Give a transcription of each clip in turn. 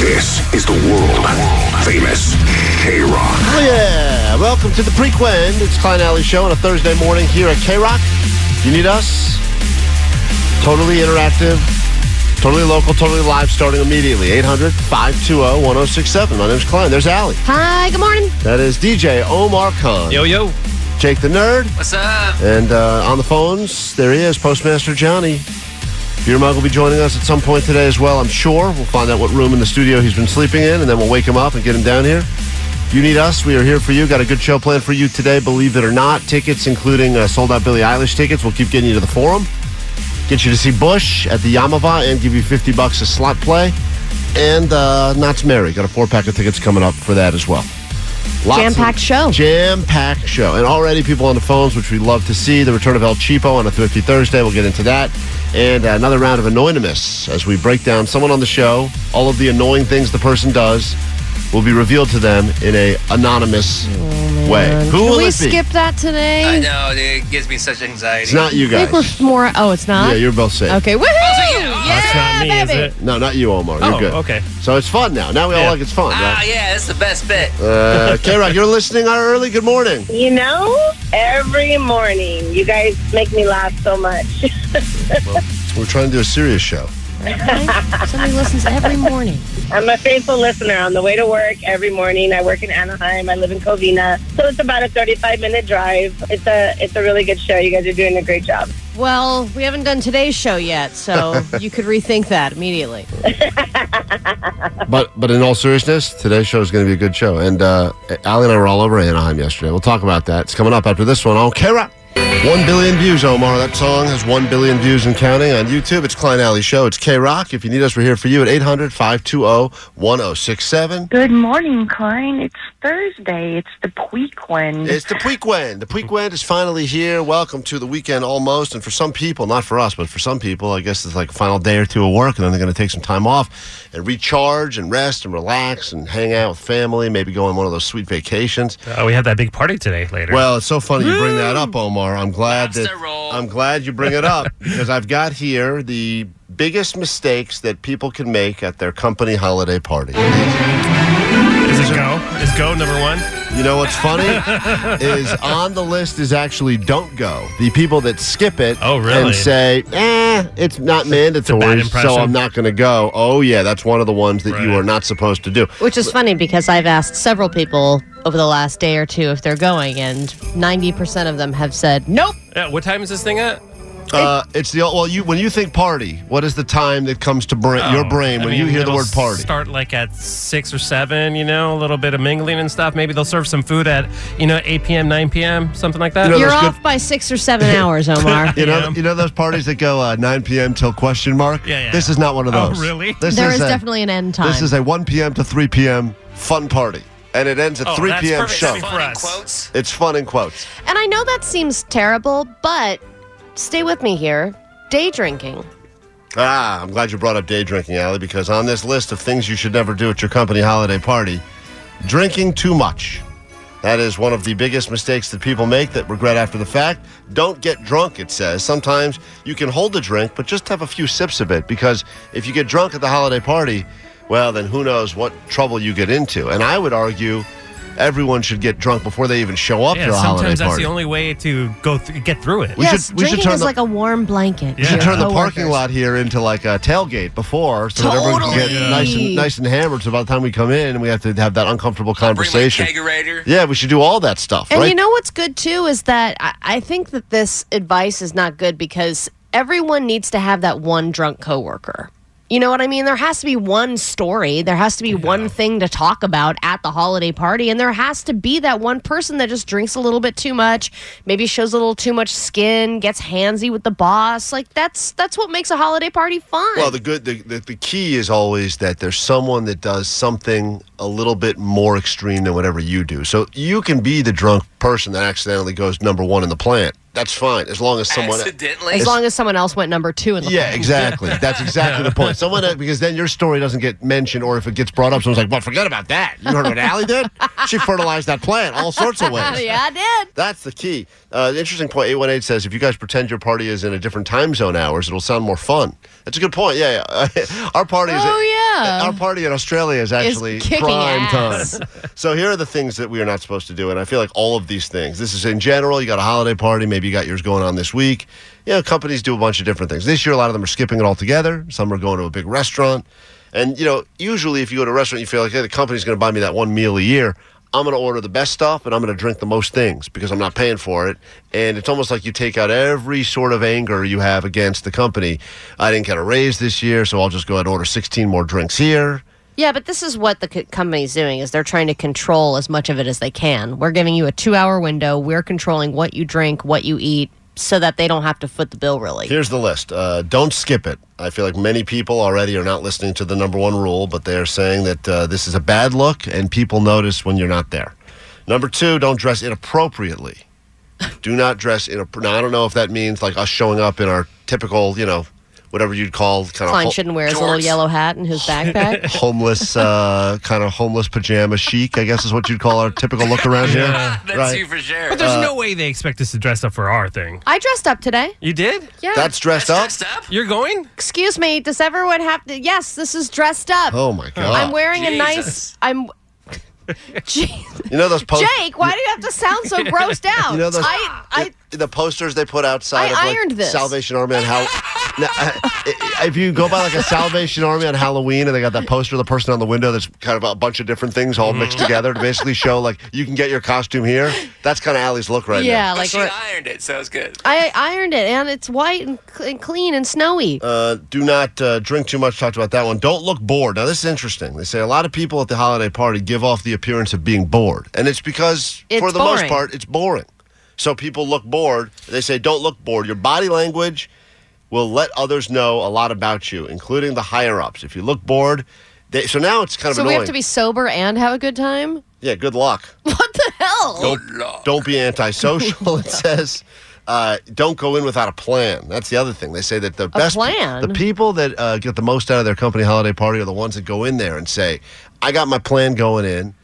This is the world-famous K-Rock. Oh, yeah. Welcome to the Prequend. It's Klein Alley Show on a Thursday morning here at K-Rock. You need us. Totally interactive, totally local, totally live, starting immediately. 800-520-1067. My name's Klein. There's Alley. Hi. Good morning. That is DJ Omar Khan. Yo, yo. Jake the Nerd. What's up? And on the phones, there he is, Postmaster Johnny. Beer Mug will be joining us at some point today as well, I'm sure. We'll find out what room in the studio he's been sleeping in, and then we'll wake him up and get him down here. You need us. We are here for you. Got a good show planned for you today, believe it or not. Tickets, including sold-out Billie Eilish tickets. We'll keep getting you to the Forum. Get you to see Bush at the Yamaha and give you $50 a slot play. And Knott's Mary. Got a 4-pack of tickets coming up for that as well. Jam-packed show. Jam-packed show. And already people on the phones, which we love to see. The return of El Cheapo on a Thrifty Thursday. We'll get into that. And another round of Anonymous as we break down someone on the show. All of the annoying things the person does will be revealed to them in an anonymous way. Who will it be? Can we skip that today? I know. It gives me such anxiety. It's not you guys. I think we're more... Oh, it's not? Yeah, you're both safe. Okay. Woohoo! That's not me, baby. Is it? No, not you, Omar. You're good. Okay. So it's fun now. Now we all like it's fun. Ah, right? Yeah, it's the best bit. K-Rock, you're listening early. Good morning. You know, every morning, you guys make me laugh so much. Well, we're trying to do a serious show. Right? Somebody listens every morning. I'm a faithful listener on the way to work every morning. I work in Anaheim. I live in Covina. So it's about a 35-minute drive. It's a really good show. You guys are doing a great job. Well, we haven't done today's show yet, so you could rethink that immediately. But in all seriousness, today's show is going to be a good show. And Allie and I were all over Anaheim yesterday. We'll talk about that. It's coming up after this one on K-Rock. 1 billion views, Omar. That song has 1 billion views and counting on YouTube. It's Klein Alley Show. It's K-Rock. If you need us, we're here for you at 800-520-1067. Good morning, Klein. It's Thursday. It's the Prequend. It's the Prequend. The Prequend is finally here. Welcome to the weekend almost. And for some people, not for us, but for some people, I guess it's like a final day or two of work, and then they're going to take some time off and recharge and rest and relax and hang out with family, maybe go on one of those sweet vacations. We have that big party today later. Well, it's so funny you bring that up, Omar. I'm glad you bring it up because I've got here the biggest mistakes that people can make at their company holiday party. Is go number one? You know what's funny is on the list is actually don't go. The people that skip it and say, it's not mandatory, so I'm not going to go. Oh, yeah, that's one of the ones that you are not supposed to do. Which is funny because I've asked several people over the last day or two if they're going, and 90% of them have said, nope. Yeah, what time is this thing at? When you think party, what is the time that comes to your brain when you hear the word party? Start like at 6 or 7, a little bit of mingling and stuff. Maybe they'll serve some food at 8 p.m., 9 p.m., something like that. You're off by 6 or 7 hours, Omar. you know those parties that go 9 p.m. till question mark. Yeah. This is not one of those. Oh, really? There is definitely an end time. This is a 1 p.m. to 3 p.m. fun party. And it ends at 3 p.m. sharp. It's fun in quotes. And I know that seems terrible, but. Stay with me here. Day drinking. I'm glad you brought up day drinking, Allie, because on this list of things you should never do at your company holiday party, drinking too much. That is one of the biggest mistakes that people make that regret after the fact. Don't get drunk, it says. Sometimes you can hold a drink, but just have a few sips of it, because if you get drunk at the holiday party, well, then who knows what trouble you get into. And I would argue everyone should get drunk before they even show up to a holiday party. Sometimes that's the only way to go get through it. Yes, drinking is like a warm blanket. We should turn the parking lot here into like a tailgate before, so that everyone can get nice and hammered. So by the time we come in, we have to have that uncomfortable conversation. Bring my kegerator. Yeah, we should do all that stuff. And you know what's good too is that I think that this advice is not good because everyone needs to have that one drunk coworker. You know what I mean? There has to be one story. There has to be one thing to talk about at the holiday party. And there has to be that one person that just drinks a little bit too much, maybe shows a little too much skin, gets handsy with the boss. Like, that's what makes a holiday party fun. Well, the key is always that there's someone that does something a little bit more extreme than whatever you do. So you can be the drunk person that accidentally goes number one in the plant. That's fine, as long as someone else went number two in the plant. Yeah, exactly. That's exactly the point. Because then your story doesn't get mentioned, or if it gets brought up, someone's like, "Well, forget about that. You heard what Allie did? She fertilized that plant all sorts of ways." Yeah, I did. That's the key. The interesting point. 818 says, if you guys pretend your party is in a different time zone hours, it'll sound more fun. That's a good point. Yeah. Our party is. Our party in Australia is actually prime time. So here are the things that we are not supposed to do, and I feel like all of these things. This is in general. You got a holiday party, maybe. You got yours going on this week. You know, companies do a bunch of different things. This year, a lot of them are skipping it altogether. Some are going to a big restaurant. And, you know, usually if you go to a restaurant, you feel like, hey, the company's going to buy me that one meal a year. I'm going to order the best stuff, and I'm going to drink the most things because I'm not paying for it. And it's almost like you take out every sort of anger you have against the company. I didn't get a raise this year, so I'll just go ahead and order 16 more drinks here. Yeah, but this is what the company's doing, is they're trying to control as much of it as they can. We're giving you a 2-hour window. We're controlling what you drink, what you eat, so that they don't have to foot the bill, really. Here's the list. Don't skip it. I feel like many people already are not listening to the number one rule, but they are saying that this is a bad look, and people notice when you're not there. Number two, don't dress inappropriately. Do not dress inappropriately. Now, I don't know if that means like us showing up in our typical, you know, whatever you'd call kind of... Klein shouldn't wear his little yellow hat and his backpack. Homeless, kind of homeless pajama chic, I guess is what you'd call our typical look around here. Yeah, that's right. You for sure. But there's no way they expect us to dress up for our thing. I dressed up today. You did? Yeah. That's dressed up? You're going? Excuse me, does everyone have to... Yes, this is dressed up. Oh, my God. I'm wearing a nice... You know those posters? Jake, why do you have to sound so grossed out? You know those, the posters they put outside of like Salvation Army on if you go by like a Salvation Army on Halloween and they got that poster of the person on the window that's kind of a bunch of different things all mixed together to basically show like you can get your costume here. That's kind of Allie's look right now. Yeah, like she ironed it, so it's good. I ironed it, and it's white and clean and snowy. Do not drink too much. Talked about that one. Don't look bored. Now, this is interesting. They say a lot of people at the holiday party give off the appearance of being bored, and it's because for the most part it's boring, so people look bored. They say don't look bored. Your body language will let others know a lot about you, including the higher-ups. If you look bored, so now it's kind of annoying. So we have to be sober and have a good time? Yeah, good luck. What the hell? Don't be antisocial. It says don't go in without a plan. That's the other thing. They say that the people that get the most out of their company holiday party are the ones that go in there and say, I got my plan going in.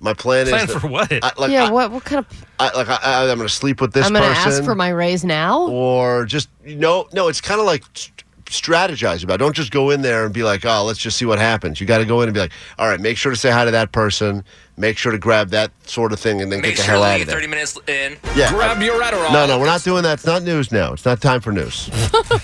My plan is for what? What kind of? I'm going to sleep with this person. I'm going to ask for my raise now, or just no. It's kind of like strategize about it. Don't just go in there and be like, oh, let's just see what happens. You got to go in and be like, all right, make sure to say hi to that person. Make sure to grab that sort of thing and then get the hell out of there. 30 minutes in. Yeah. Grab your Adderall. No, we're not doing that. It's not news now. It's not time for news.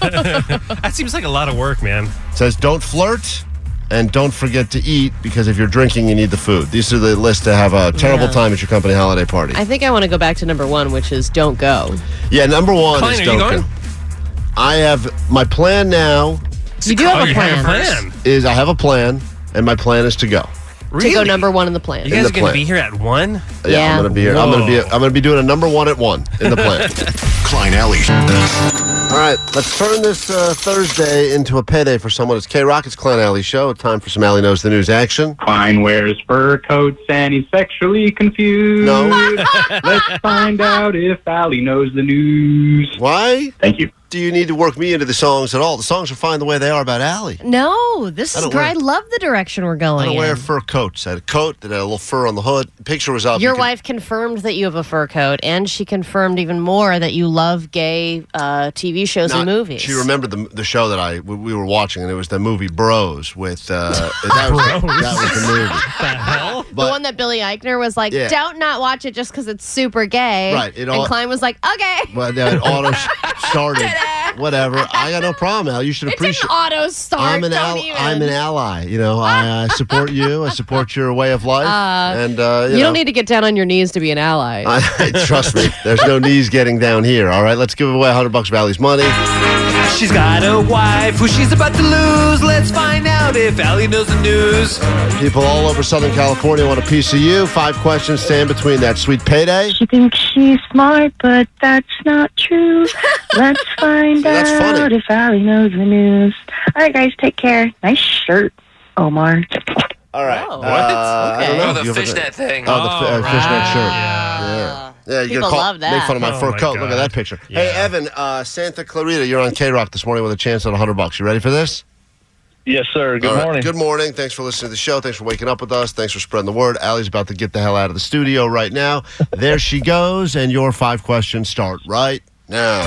That seems like a lot of work, man. It says don't flirt. And don't forget to eat, because if you're drinking, you need the food. These are the list to have a terrible time at your company holiday party. I think I want to go back to number one, which is don't go. Yeah, number one is don't go. I have my plan now. You do have a plan. I have a plan, and my plan is to go. Really? To go number one in the plan. You guys are going to be here at 1? Yeah. I'm going to be here. Whoa. I'm going to be doing a number one at 1 in the plan. Klein Alley. All right, let's turn this Thursday into a payday for someone. It's K-Rock. It's Klein Alley Show. It's time for some Alley Knows the News action. Klein wears fur coats and he's sexually confused. No. Let's find out if Alley knows the news. Why? Thank you. do you need to work me into the songs at all? The songs are fine the way they are about Allie. No, this is great. I love the direction we're going in. I don't wear fur coats. I had a coat that had a little fur on the hood. The picture was up. Your wife confirmed that you have a fur coat, and she confirmed even more that you love gay TV shows and movies. She remembered the show that we were watching, and it was the movie Bros with... that was the movie. What the hell? But, the one that Billy Eichner was like, yeah. Don't not watch it just because it's super gay. Right. And Klein was like, okay. But it auto-started. Whatever. I got no problem, Al. You should appreciate it. Auto star. I'm an ally. You know, I support you. I support your way of life. And you don't need to get down on your knees to be an ally. Trust me. There's no knees getting down here. All right, let's give away $100 of Allie's money. She's got a wife who she's about to lose. Let's find out if Allie knows the news. People all over Southern California want a piece of you. 5 questions stand between that sweet payday. She thinks she's smart, but that's not true. Let's find out if Allie knows the news. All right, guys, take care. Nice shirt, Omar. All right. Oh, what? Okay. I don't know. Oh, the fishnet thing. Oh, the fishnet shirt. Yeah. Yeah, you love that. Make fun of my fur coat. God. Look at that picture. Yeah. Hey, Evan, Santa Clarita, you're on K-Rock this morning with a chance on $100. You ready for this? Yes, sir. Good morning. Good morning. Thanks for listening to the show. Thanks for waking up with us. Thanks for spreading the word. Allie's about to get the hell out of the studio right now. There she goes, and your 5 questions start right now.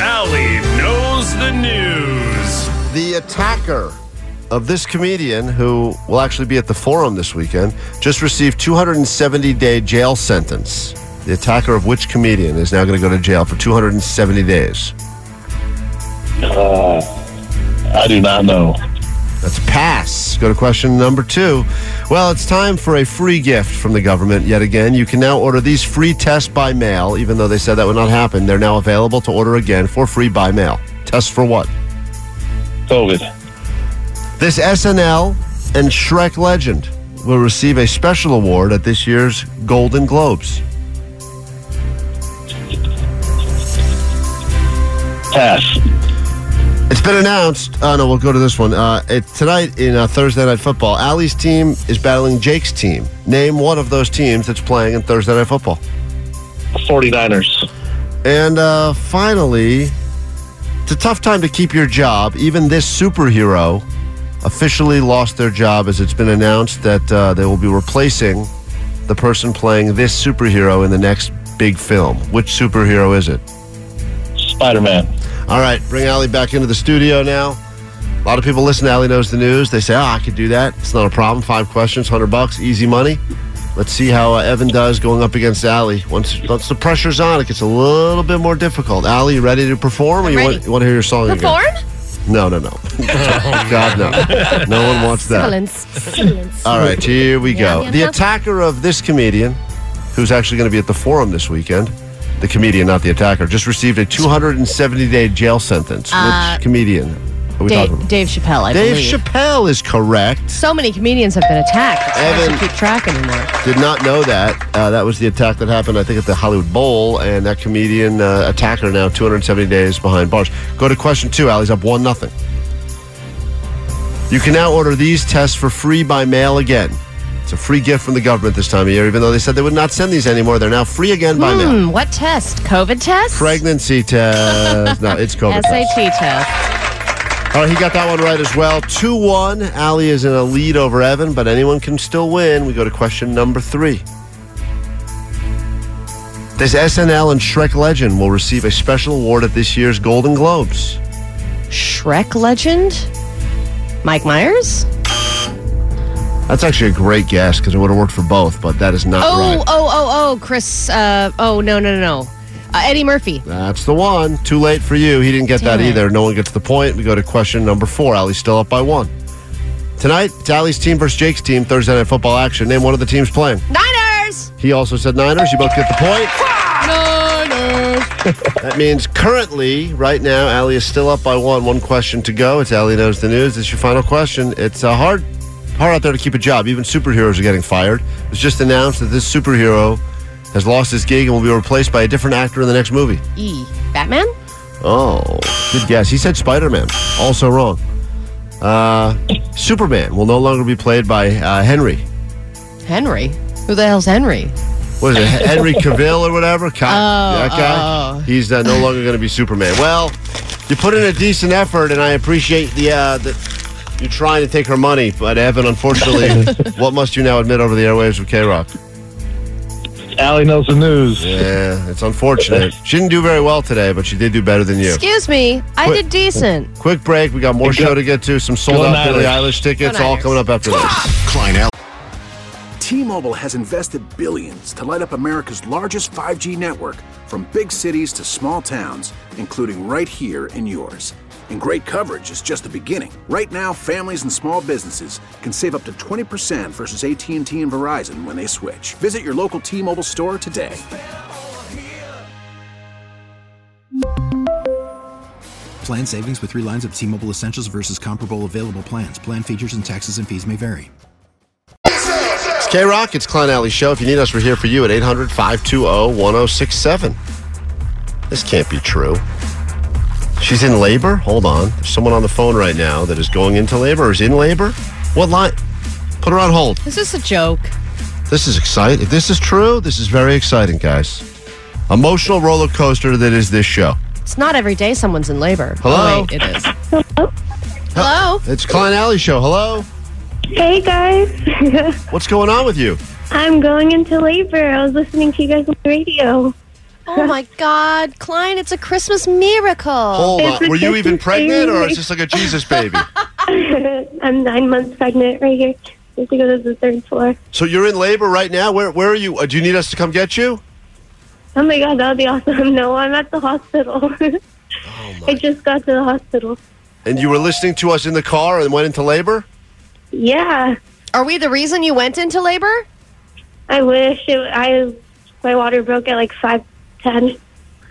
Allie knows the news. The attacker of this comedian, who will actually be at the Forum this weekend, just received a 270-day jail sentence. The attacker of which comedian is now going to go to jail for 270 days? I do not know. That's a pass. Go to question number 2. Well, it's time for a free gift from the government yet again. You can now order these free tests by mail, even though they said that would not happen. They're now available to order again for free by mail. Tests for what? COVID. This SNL and Shrek legend will receive a special award at this year's Golden Globes. Pass. It's been announced. No, we'll go to this one. Tonight in Thursday Night Football, Allie's team is battling Jake's team. Name one of those teams that's playing in Thursday Night Football. 49ers. And finally, it's a tough time to keep your job. Even this superhero officially lost their job, as it's been announced that they will be replacing the person playing this superhero in the next big film. Which superhero is it? Spider-Man. All right, bring Allie back into the studio now. A lot of people listen to Allie Knows the News. They say, I could do that. It's not a problem. 5 questions, $100, easy money. Let's see how Evan does going up against Allie. Once the pressure's on, it gets a little bit more difficult. Allie, you ready to perform? I'm ready. You want to hear your song again? Perform? No. God, no. No one wants that. Silence. All right, here we go. The attacker of this comedian, who's actually going to be at the Forum this weekend, the comedian, not the attacker, just received a 270-day jail sentence. Which comedian are we talking about? Dave Chappelle, I believe. Dave Chappelle is correct. So many comedians have been attacked. It's hard to keep track anymore. Did not know that. That was the attack that happened, I think, at the Hollywood Bowl, and that comedian attacker now 270 days behind bars. Go to question 2. Allie's up 1-0. You can now order these tests for free by mail again. It's a free gift from the government this time of year, even though they said they would not send these anymore. They're now free again by mail. What test? COVID test? Pregnancy test. No, it's COVID SAT test. All right, he got that one right as well. 2-1. Allie is in a lead over Evan, but anyone can still win. We go to question number 3. This SNL and Shrek legend will receive a special award at this year's Golden Globes. Shrek legend? Mike Myers? That's actually a great guess because it would have worked for both, but that is not right. Chris. No. Eddie Murphy. That's the one. Too late for you. He didn't get that either. No one gets the point. We go to question number 4. Allie's still up by 1. Tonight, it's Allie's team versus Jake's team. Thursday Night Football action. Name one of the teams playing. Niners! He also said Niners. You both get the point. Niners! That means currently, right now, Allie is still up by 1. 1 question to go. It's Allie Knows the News. It's your final question. It's hard out there to keep a job. Even superheroes are getting fired. It's just announced that this superhero has lost his gig and will be replaced by a different actor in the next movie. Batman? Oh, good guess. He said Spider-Man. Also wrong. Superman will no longer be played by Henry. Henry? Who the hell's Henry? What is it? Henry Cavill or whatever? That guy? He's no longer going to be Superman. Well... You put in a decent effort, and I appreciate the you're trying to take her money, but Evan, unfortunately, what must you now admit over the airwaves with K-Rock? Allie knows the news. Yeah, it's unfortunate. She didn't do very well today, but she did do better than you. Excuse me, I did decent. Quick break. We got more show to get to. Some sold-out Billie Eilish tickets, all coming up after this. Klein Alley. T-Mobile has invested billions to light up America's largest 5G network, from big cities to small towns, including right here in yours. And great coverage is just the beginning. Right now, families and small businesses can save up to 20% versus AT&T and Verizon when they switch. Visit your local T-Mobile store today. Plan savings with 3 lines of T-Mobile Essentials versus comparable available plans. Plan features and taxes and fees may vary. K-Rock, it's Klein Alley Show. If you need us, we're here for you at 800-520-1067. This can't be true. She's in labor? Hold on. There's someone on the phone right now that is going into labor or is in labor? What line? Put her on hold. Is this a joke? This is exciting. If this is true, this is very exciting, guys. Emotional roller coaster that is this show. It's not every day someone's in labor. Hello? Oh, wait, it is. Hello? It's Klein Alley Show. Hello? Hey, guys. What's going on with you? I'm going into labor. I was listening to you guys on the radio. Oh, my God. Klein, it's a Christmas miracle. Hold on. Were you even pregnant, or is this like a Jesus baby? I'm 9 months pregnant right here. I have to go to the 3rd floor. So you're in labor right now? Where are you? Do you need us to come get you? Oh, my God. That would be awesome. No, I'm at the hospital. I just got to the hospital. And you were listening to us in the car and went into labor? Yeah. Are we the reason you went into labor? I wish. My water broke at like 5:10.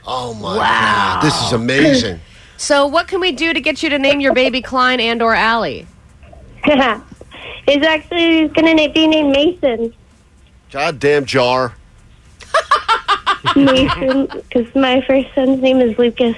Oh, my God. This is amazing. So what can we do to get you to name your baby Klein and or Allie? It's actually going to be named Mason. Goddamn jar. Mason, because my first son's name is Lucas.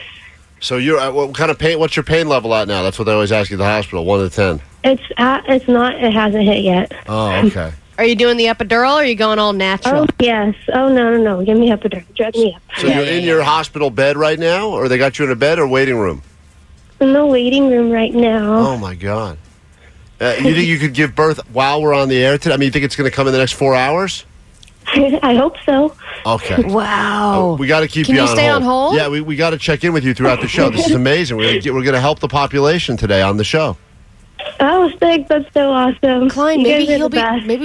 So you're what kind of pain? What's your pain level at now? That's what they always ask you at the hospital, 1 to 10. It hasn't hit yet. Oh, okay. Are you doing the epidural, or are you going all natural? Oh, yes. Oh, no. Give me epidural. Drag me up. So you're in your hospital bed right now, or they got you in a bed or waiting room? In the waiting room right now. Oh, my God. You think you could give birth while we're on the air today? I mean, you think it's going to come in the next 4 hours? I hope so. Okay. Wow. We got to keep you on hold. Can you stay on hold? Yeah, we got to check in with you throughout the show. This is amazing. We're going to help the population today on the show. Oh, thanks. That's so awesome. Klein, maybe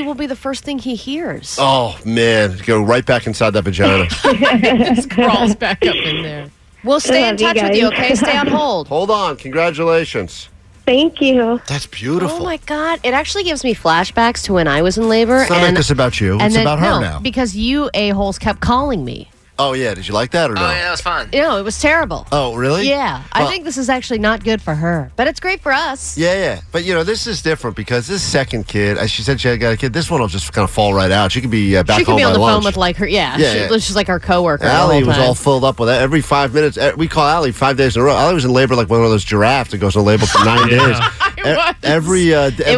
we'll be the first thing he hears. Oh, man. Go right back inside that vagina. It crawls back up in there. We'll stay in touch with you, okay? Stay on hold. Hold on. Congratulations. Thank you. That's beautiful. Oh, my God. It actually gives me flashbacks to when I was in labor. It's not like this about you. It's about her now. Because you a-holes kept calling me. Oh, yeah. Did you like that or no? Oh, yeah, it was fun. No, it was terrible. Oh, really? Yeah. Well, I think this is actually not good for her, but it's great for us. Yeah. But, this is different because this second kid, as she said she had got a kid, this one will just kind of fall right out. She could be back home by lunch. She could be on the phone with, like, her. Yeah. She's like our coworker. Allie was all filled up with that. Every 5 minutes, we call Allie 5 days in a row. Allie was in labor like one of those giraffes that goes to labor for 9 days. It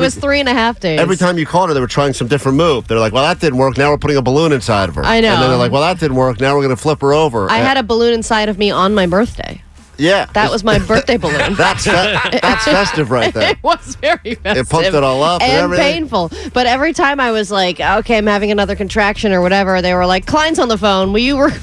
was 3.5 days. Every time you called her, they were trying some different move. They're like, well, that didn't work. Now we're putting a balloon inside of her. I know. And then they're like, well, that didn't work. Now we're going to flip her over. I had a balloon inside of me on my birthday. Yeah. That was my birthday balloon. That's festive right there. It was very festive. It pumped it all up and everything. Painful. But every time I was like, okay, I'm having another contraction or whatever, they were like, Klein's on the phone. Will you talk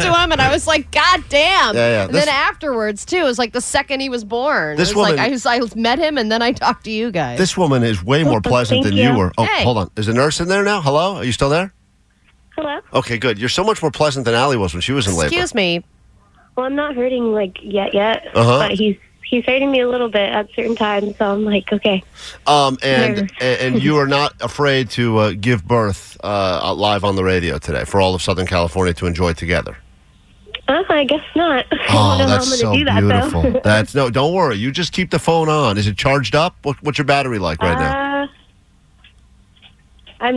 to him? And I was like, God damn. Yeah. And then afterwards, too, it was like the second he was born. This woman, I met him, and then I talked to you guys. This woman is way more pleasant than you were. Oh, hey. Hold on. Is the nurse in there now? Hello? Are you still there? Hello? Okay, good. You're so much more pleasant than Allie was when she was in labor. Excuse me. Well, I'm not hurting, like, yet. Uh-huh. But he's hurting me a little bit at certain times, so I'm like, okay. And you are not afraid to give birth live on the radio today for all of Southern California to enjoy together? I guess not. Oh, I don't know how I'm going to do that, beautiful. Though. No, don't worry. You just keep the phone on. Is it charged up? What's your battery like right now? I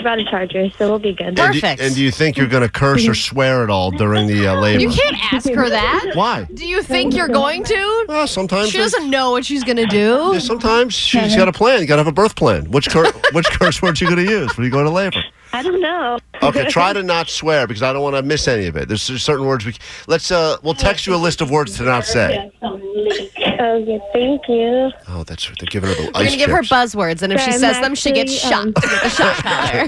brought a charger, so we'll be good. Perfect. And do you think you're going to curse or swear at all during the labor? You can't ask her that. Why? Do you think you're going to? Well, sometimes. She doesn't know what she's going to do. Yeah, sometimes she's got a plan. You got to have a birth plan. Which curse words are you going to use when you go to labor? I don't know. Okay, try to not swear because I don't want to miss any of it. There's certain words we we'll text you a list of words to not say. Okay, thank you. Oh, that's they're giving her the ice. We're gonna give her buzzwords, and if she says them, she gets shot. A shot collar.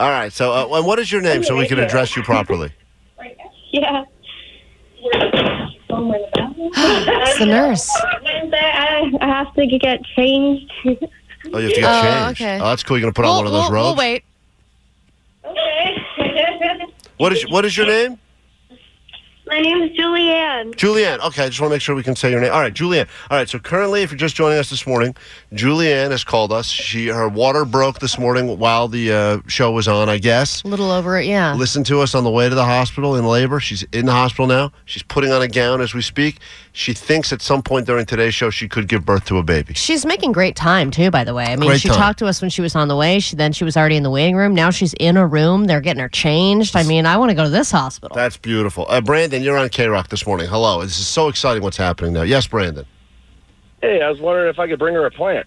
All right. So, and what is your name so we can address you properly? Yeah. It's the nurse. I have to get changed. Oh, you have to get changed. Okay. Oh, that's cool. You're gonna put on one of those robes. We'll wait. Okay. What is your name? My name is Julianne. Julianne. Okay, I just want to make sure we can say your name. All right, Julianne. All right, so currently, if you're just joining us this morning, Julianne has called us. Her water broke this morning while the show was on, I guess. A little over it, yeah. Listen to us on the way to the hospital in labor. She's in the hospital now. She's putting on a gown as we speak. She thinks at some point during today's show she could give birth to a baby. She's making great time, too, by the way. I mean, she talked to us when she was on the way. Then she was already in the waiting room. Now she's in a room. They're getting her changed. I mean, I want to go to this hospital. That's beautiful. Brandon, you're on K-Rock this morning. Hello. This is so exciting what's happening now. Yes, Brandon. Hey, I was wondering if I could bring her a plant.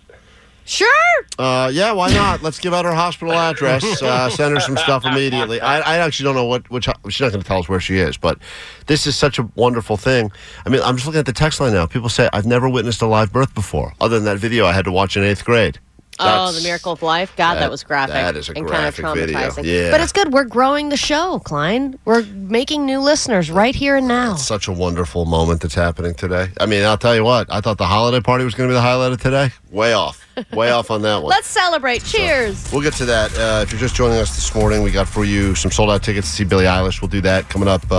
Sure. Yeah, why not? Let's give out her hospital address. Send her some stuff immediately. I actually don't know which she's not going to tell us where she is, but this is such a wonderful thing. I mean, I'm just looking at the text line now. People say, I've never witnessed a live birth before, other than that video I had to watch in 8th grade. The Miracle of Life. God, that was graphic. That is a graphic kind of traumatizing video. Yeah. But it's good. We're growing the show, Klein. We're making new listeners right here and now. It's such a wonderful moment that's happening today. I mean, I'll tell you what. I thought the holiday party was going to be the highlight of today. Way off. Way off on that one. Let's celebrate. Cheers. So, we'll get to that. If you're just joining us this morning, we got for you some sold-out tickets to see Billie Eilish. We'll do that coming up. We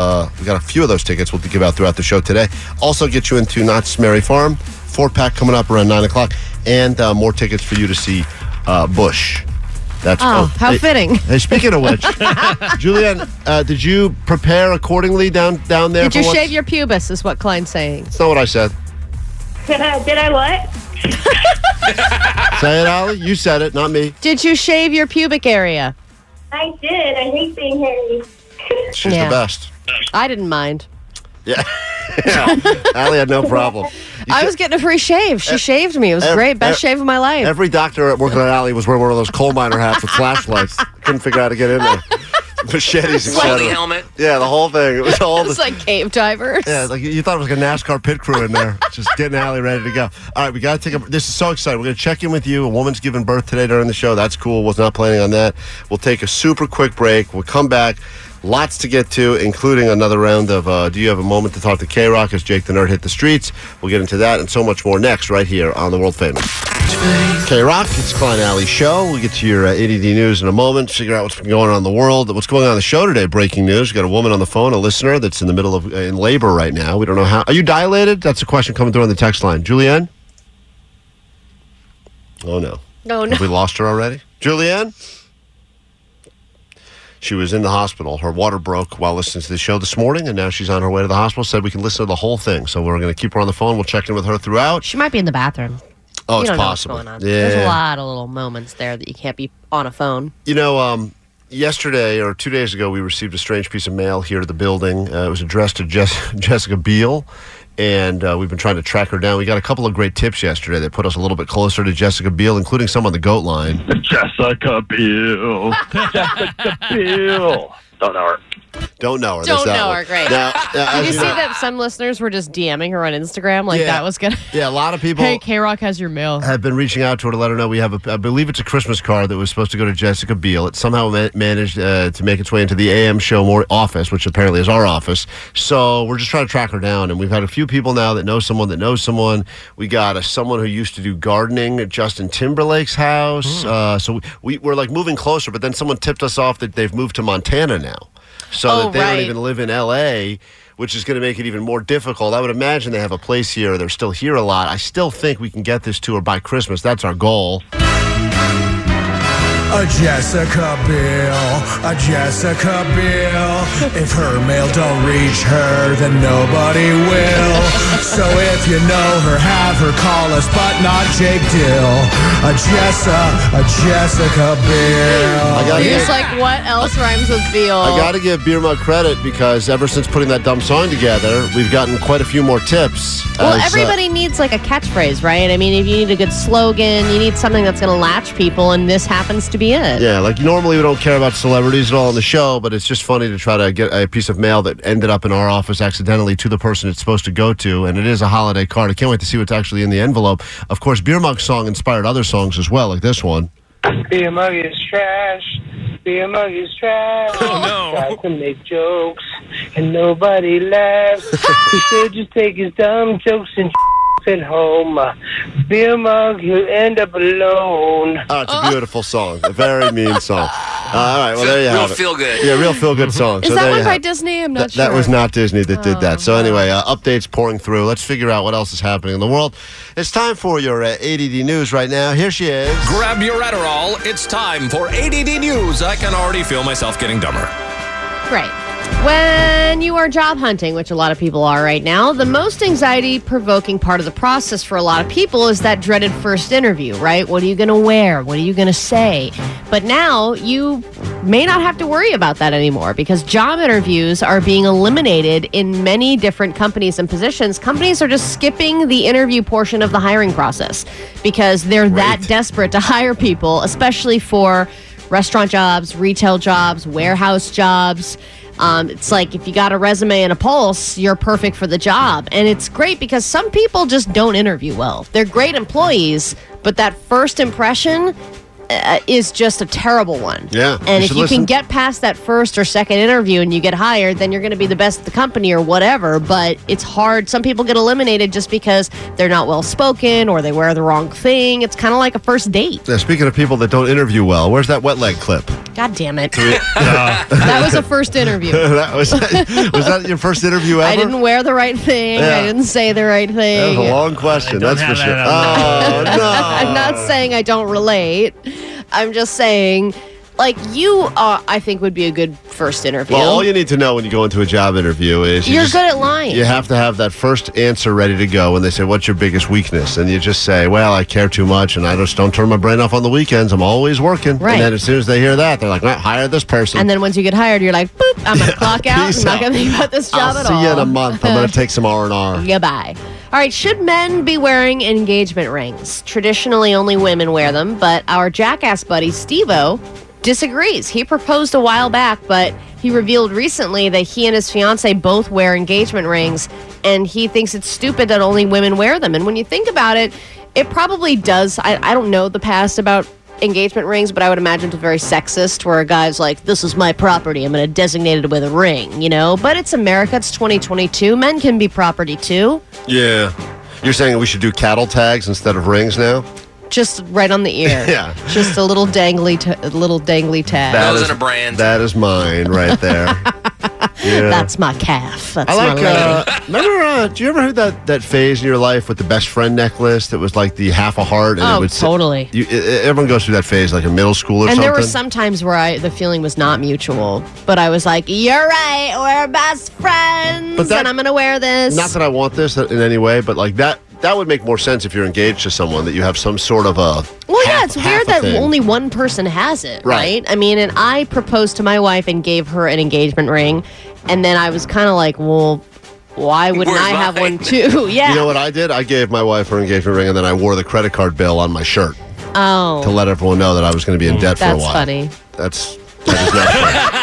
got a few of those tickets we'll give out throughout the show today. Also get you into Knott's Merry Farm. 4-pack coming up around 9 o'clock. And more tickets for you to see Bush. That's how fitting. Hey, speaking of which, Julianne, did you prepare accordingly down there? Did you shave your pubis is what Klein's saying. That's not what I said. Did I what? Say it, Ollie. You said it, not me. Did you shave your pubic area? I did. I hate being hairy. She's the best. I didn't mind. Yeah. Allie had no problem. I was getting a free shave. She shaved me. It was great. Best shave of my life. Every doctor working on Allie was wearing one of those coal miner hats with flashlights. Couldn't figure out how to get in there. Machetes, etc. Helmet. Yeah, the whole thing. It was all It was like cave divers. Yeah, like you thought it was like a NASCAR pit crew in there. Just getting Allie ready to go. All right, we got to take a... This is so exciting. We're going to check in with you. A woman's giving birth today during the show. That's cool. Was not planning on that. We'll take a super quick break. We'll come back. Lots to get to, including another round of Do You Have a Moment to Talk to K-Rock as Jake the Nerd hit the streets. We'll get into that and so much more next right here on the World Famous K-Rock. It's Klein Alley Show. We'll get to your ADD news in a moment, figure out what's been going on in the world. What's going on in the show today, breaking news. We've got a woman on the phone, a listener that's in the middle of in labor right now. We don't know how. Are you dilated? That's a question coming through on the text line. Julianne? Oh, no. Oh, no. Have we lost her already? Julianne? She was in the hospital. Her water broke while listening to the show this morning, and now she's on her way to the hospital. Said we can listen to the whole thing. So we're going to keep her on the phone. We'll check in with her throughout. She might be in the bathroom. Oh, it's possible. Yeah. There's a lot of little moments there that you can't be on a phone. You know, yesterday or 2 days ago, we received a strange piece of mail here to the building. It was addressed to Jessica Biel. And we've been trying to track her down. We got a couple of great tips yesterday that put us a little bit closer to Jessica Biel, including some on the goat line. Jessica Biel. Jessica Biel. Don't know her. Don't know her. Don't know her. Great. Now, did you see that some listeners were just DMing her on Instagram? Like that was going to... Yeah, a lot of people... Hey, K-Rock has your mail. Have been reaching out to her to let her know we have I believe it's a Christmas card that was supposed to go to Jessica Biel. It somehow managed to make its way into the AM show office, which apparently is our office. So we're just trying to track her down. And we've had a few people now that know someone that knows someone. We got someone who used to do gardening at Justin Timberlake's house. So we're like moving closer, but then someone tipped us off that they've moved to Montana now. So that they don't even live in L.A., which is going to make it even more difficult. I would imagine they have a place here. They're still here a lot. I still think we can get this to her by Christmas. That's our goal. A Jessica Biel, a Jessica Biel. If her mail don't reach her, then nobody will. So if you know her, have her call us, but not Jake Dill. A Jessica Biel. You're just like, what else rhymes with Biel? I gotta give Beer Mug credit because ever since putting that dumb song together, we've gotten quite a few more tips. Well, everybody needs like a catchphrase, right? I mean, if you need a good slogan, you need something that's going to latch people, and this happens to be be it. Yeah, like normally we don't care about celebrities at all on the show, but it's just funny to try to get a piece of mail that ended up in our office accidentally to the person it's supposed to go to, and it is a holiday card. I can't wait to see what's actually in the envelope. Of course, Beer Mug's song inspired other songs as well, like this one. Beer Mug is trash. Beer Mug is trash. Oh, no. He tried to make jokes, and nobody laughs. He should just take his dumb jokes and at home. Beer Mug, he'll end up alone. Oh, it's a beautiful song. A very mean song. All right, well, there you have it. Real feel-good. Yeah, real feel-good song. Is so that one by Disney? I'm not sure. That was not Disney that did that. So anyway, updates pouring through. Let's figure out what else is happening in the world. It's time for your ADD News right now. Here she is. Grab your Adderall. It's time for ADD News. I can already feel myself getting dumber. Right. When you are job hunting, which a lot of people are right now, the most anxiety-provoking part of the process for a lot of people is that dreaded first interview, right? What are you going to wear? What are you going to say? But now you may not have to worry about that anymore because job interviews are being eliminated in many different companies and positions. Companies are just skipping the interview portion of the hiring process because they're that desperate to hire people, especially for restaurant jobs, retail jobs, warehouse jobs. It's like if you got a resume and a pulse, you're perfect for the job. And it's great because some people just don't interview well. They're great employees, but that first impression is just a terrible one. Yeah. And if you can get past that first or second interview and you get hired, then you're going to be the best at the company or whatever. But it's hard. Some people get eliminated just because they're not well-spoken or they wear the wrong thing. It's kind of like a first date. Yeah, speaking of people that don't interview well, where's that wet leg clip? God damn it. That was a first interview. was that your first interview ever? I didn't wear the right thing. Yeah. I didn't say the right thing. That was a long question. That's for sure. Oh, no. I'm not saying I don't relate. I'm just saying, like, you, I think, would be a good first interview. Well, all you need to know when you go into a job interview is... You're good at lying. You have to have that first answer ready to go when they say, what's your biggest weakness? And you just say, well, I care too much, and I just don't turn my brain off on the weekends. I'm always working. Right. And then as soon as they hear that, they're like, well, hire this person. And then once you get hired, you're like, boop, I'm going to clock out. I'm not going to think about this job at all. I'll see you in a month. I'm going to take some R&R. Goodbye. All right, should men be wearing engagement rings? Traditionally, only women wear them, but our jackass buddy, Steve-O, disagrees. He proposed a while back, but he revealed recently that he and his fiance both wear engagement rings, and he thinks it's stupid that only women wear them. And when you think about it, it probably does. I don't know the past about engagement rings, but I would imagine it's very sexist, where a guy's like, this is my property, I'm going to designate it with a ring, you know? But it's America, it's 2022, men can be property too. Yeah. You're saying we should do cattle tags instead of rings now? Just right on the ear. Yeah. Just a little dangly tag. That was in a brand. That is mine right there. Yeah. That's my calf. That's my lady. Remember, do you ever heard that phase in your life with the best friend necklace that was like the half a heart? And totally. Everyone goes through that phase like in middle school or something. And there were some times where the feeling was not mutual, but I was like, you're right, we're best friends, and I'm going to wear this. Not that I want this in any way, but like that. That would make more sense if you're engaged to someone, that you have some sort of a... Well, yeah, it's weird that only one person has it, right? I mean, and I proposed to my wife and gave her an engagement ring, and then I was kind of like, well, why wouldn't I have one too? Yeah. You know what I did? I gave my wife her engagement ring, and then I wore the credit card bill on my shirt. Oh. To let everyone know that I was going to be in debt for a while. Funny. That is not funny.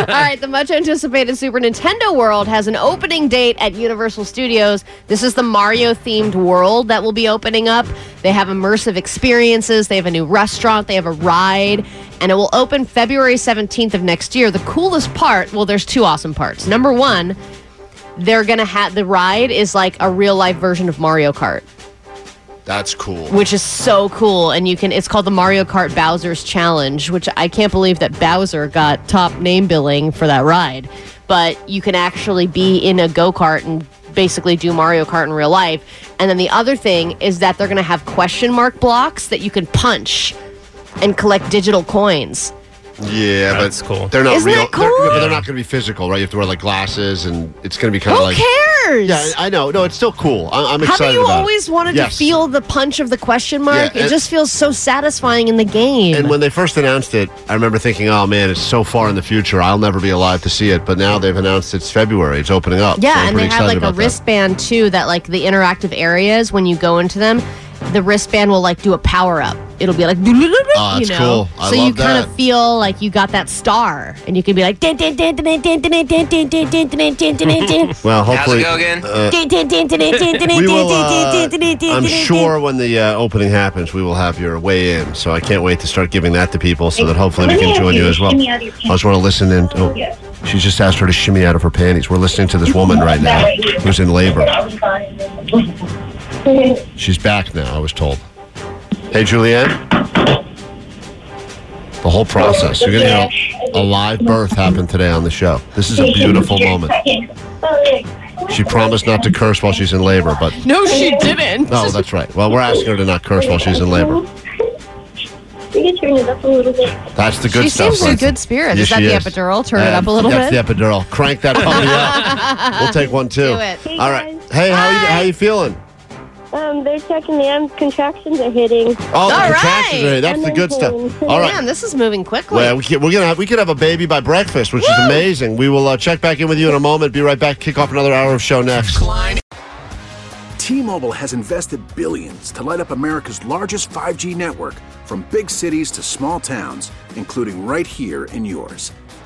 All right, the much-anticipated Super Nintendo World has an opening date at Universal Studios. This is the Mario-themed world that will be opening up. They have immersive experiences. They have a new restaurant. They have a ride. And it will open February 17th of next year. The coolest part, well, there's two awesome parts. Number one, they're going to have the ride is like a real-life version of Mario Kart. That's cool. Which is so cool. And it's called the Mario Kart Bowser's Challenge, which I can't believe that Bowser got top name billing for that ride. But you can actually be in a go-kart and basically do Mario Kart in real life. And then the other thing is that they're going to have question mark blocks that you can punch and collect digital coins. Yeah, that's cool. They're not real. That cool? They're not going to be physical, right? You have to wear like glasses, and it's going to be kind of like. Who cares? Yeah, I know. No, it's still cool. I'm excited. How do you always wanted to feel the punch of the question mark? Yeah, it just feels so satisfying in the game. And when they first announced it, I remember thinking, "Oh man, it's so far in the future. I'll never be alive to see it." But now they've announced it's February. It's opening up. Yeah, so and they have like a wristband too that like the interactive areas when you go into them. the wristband will like do a power up. It'll be like, oh, that's cool. So you kind of feel like you got that star, and you can be like, well, hopefully, I'm sure when the opening happens, we will have your weigh in. So I can't wait to start giving that to people, so that hopefully we can join you as well. I just want to listen in. Oh, she just asked her to shimmy out of her panties. We're listening to this woman right now who's in labor. She's back now, I was told. Hey, Julianne. The whole process. You're going to hear a live birth happen today on the show. This is a beautiful moment. She promised not to curse while she's in labor, but... No, she didn't. No, that's right. Well, we're asking her to not curse while she's in labor. We can turn it up a little bit. That's the good stuff. She seems in good spirits. Yes, is that the epidural? Turn it up a little bit? That's the epidural. Crank that puppy up. We'll take one, too. Do it. All right. Hey, how you feeling? They're checking the contractions are hitting. Oh, the contractions are hitting. That's the good stuff. All right. Man, this is moving quickly. Well, we could have a baby by breakfast, which is amazing. We will check back in with you in a moment. Be right back. Kick off another hour of show next. T-Mobile has invested billions to light up America's largest 5G network, from big cities to small towns, including right here in yours.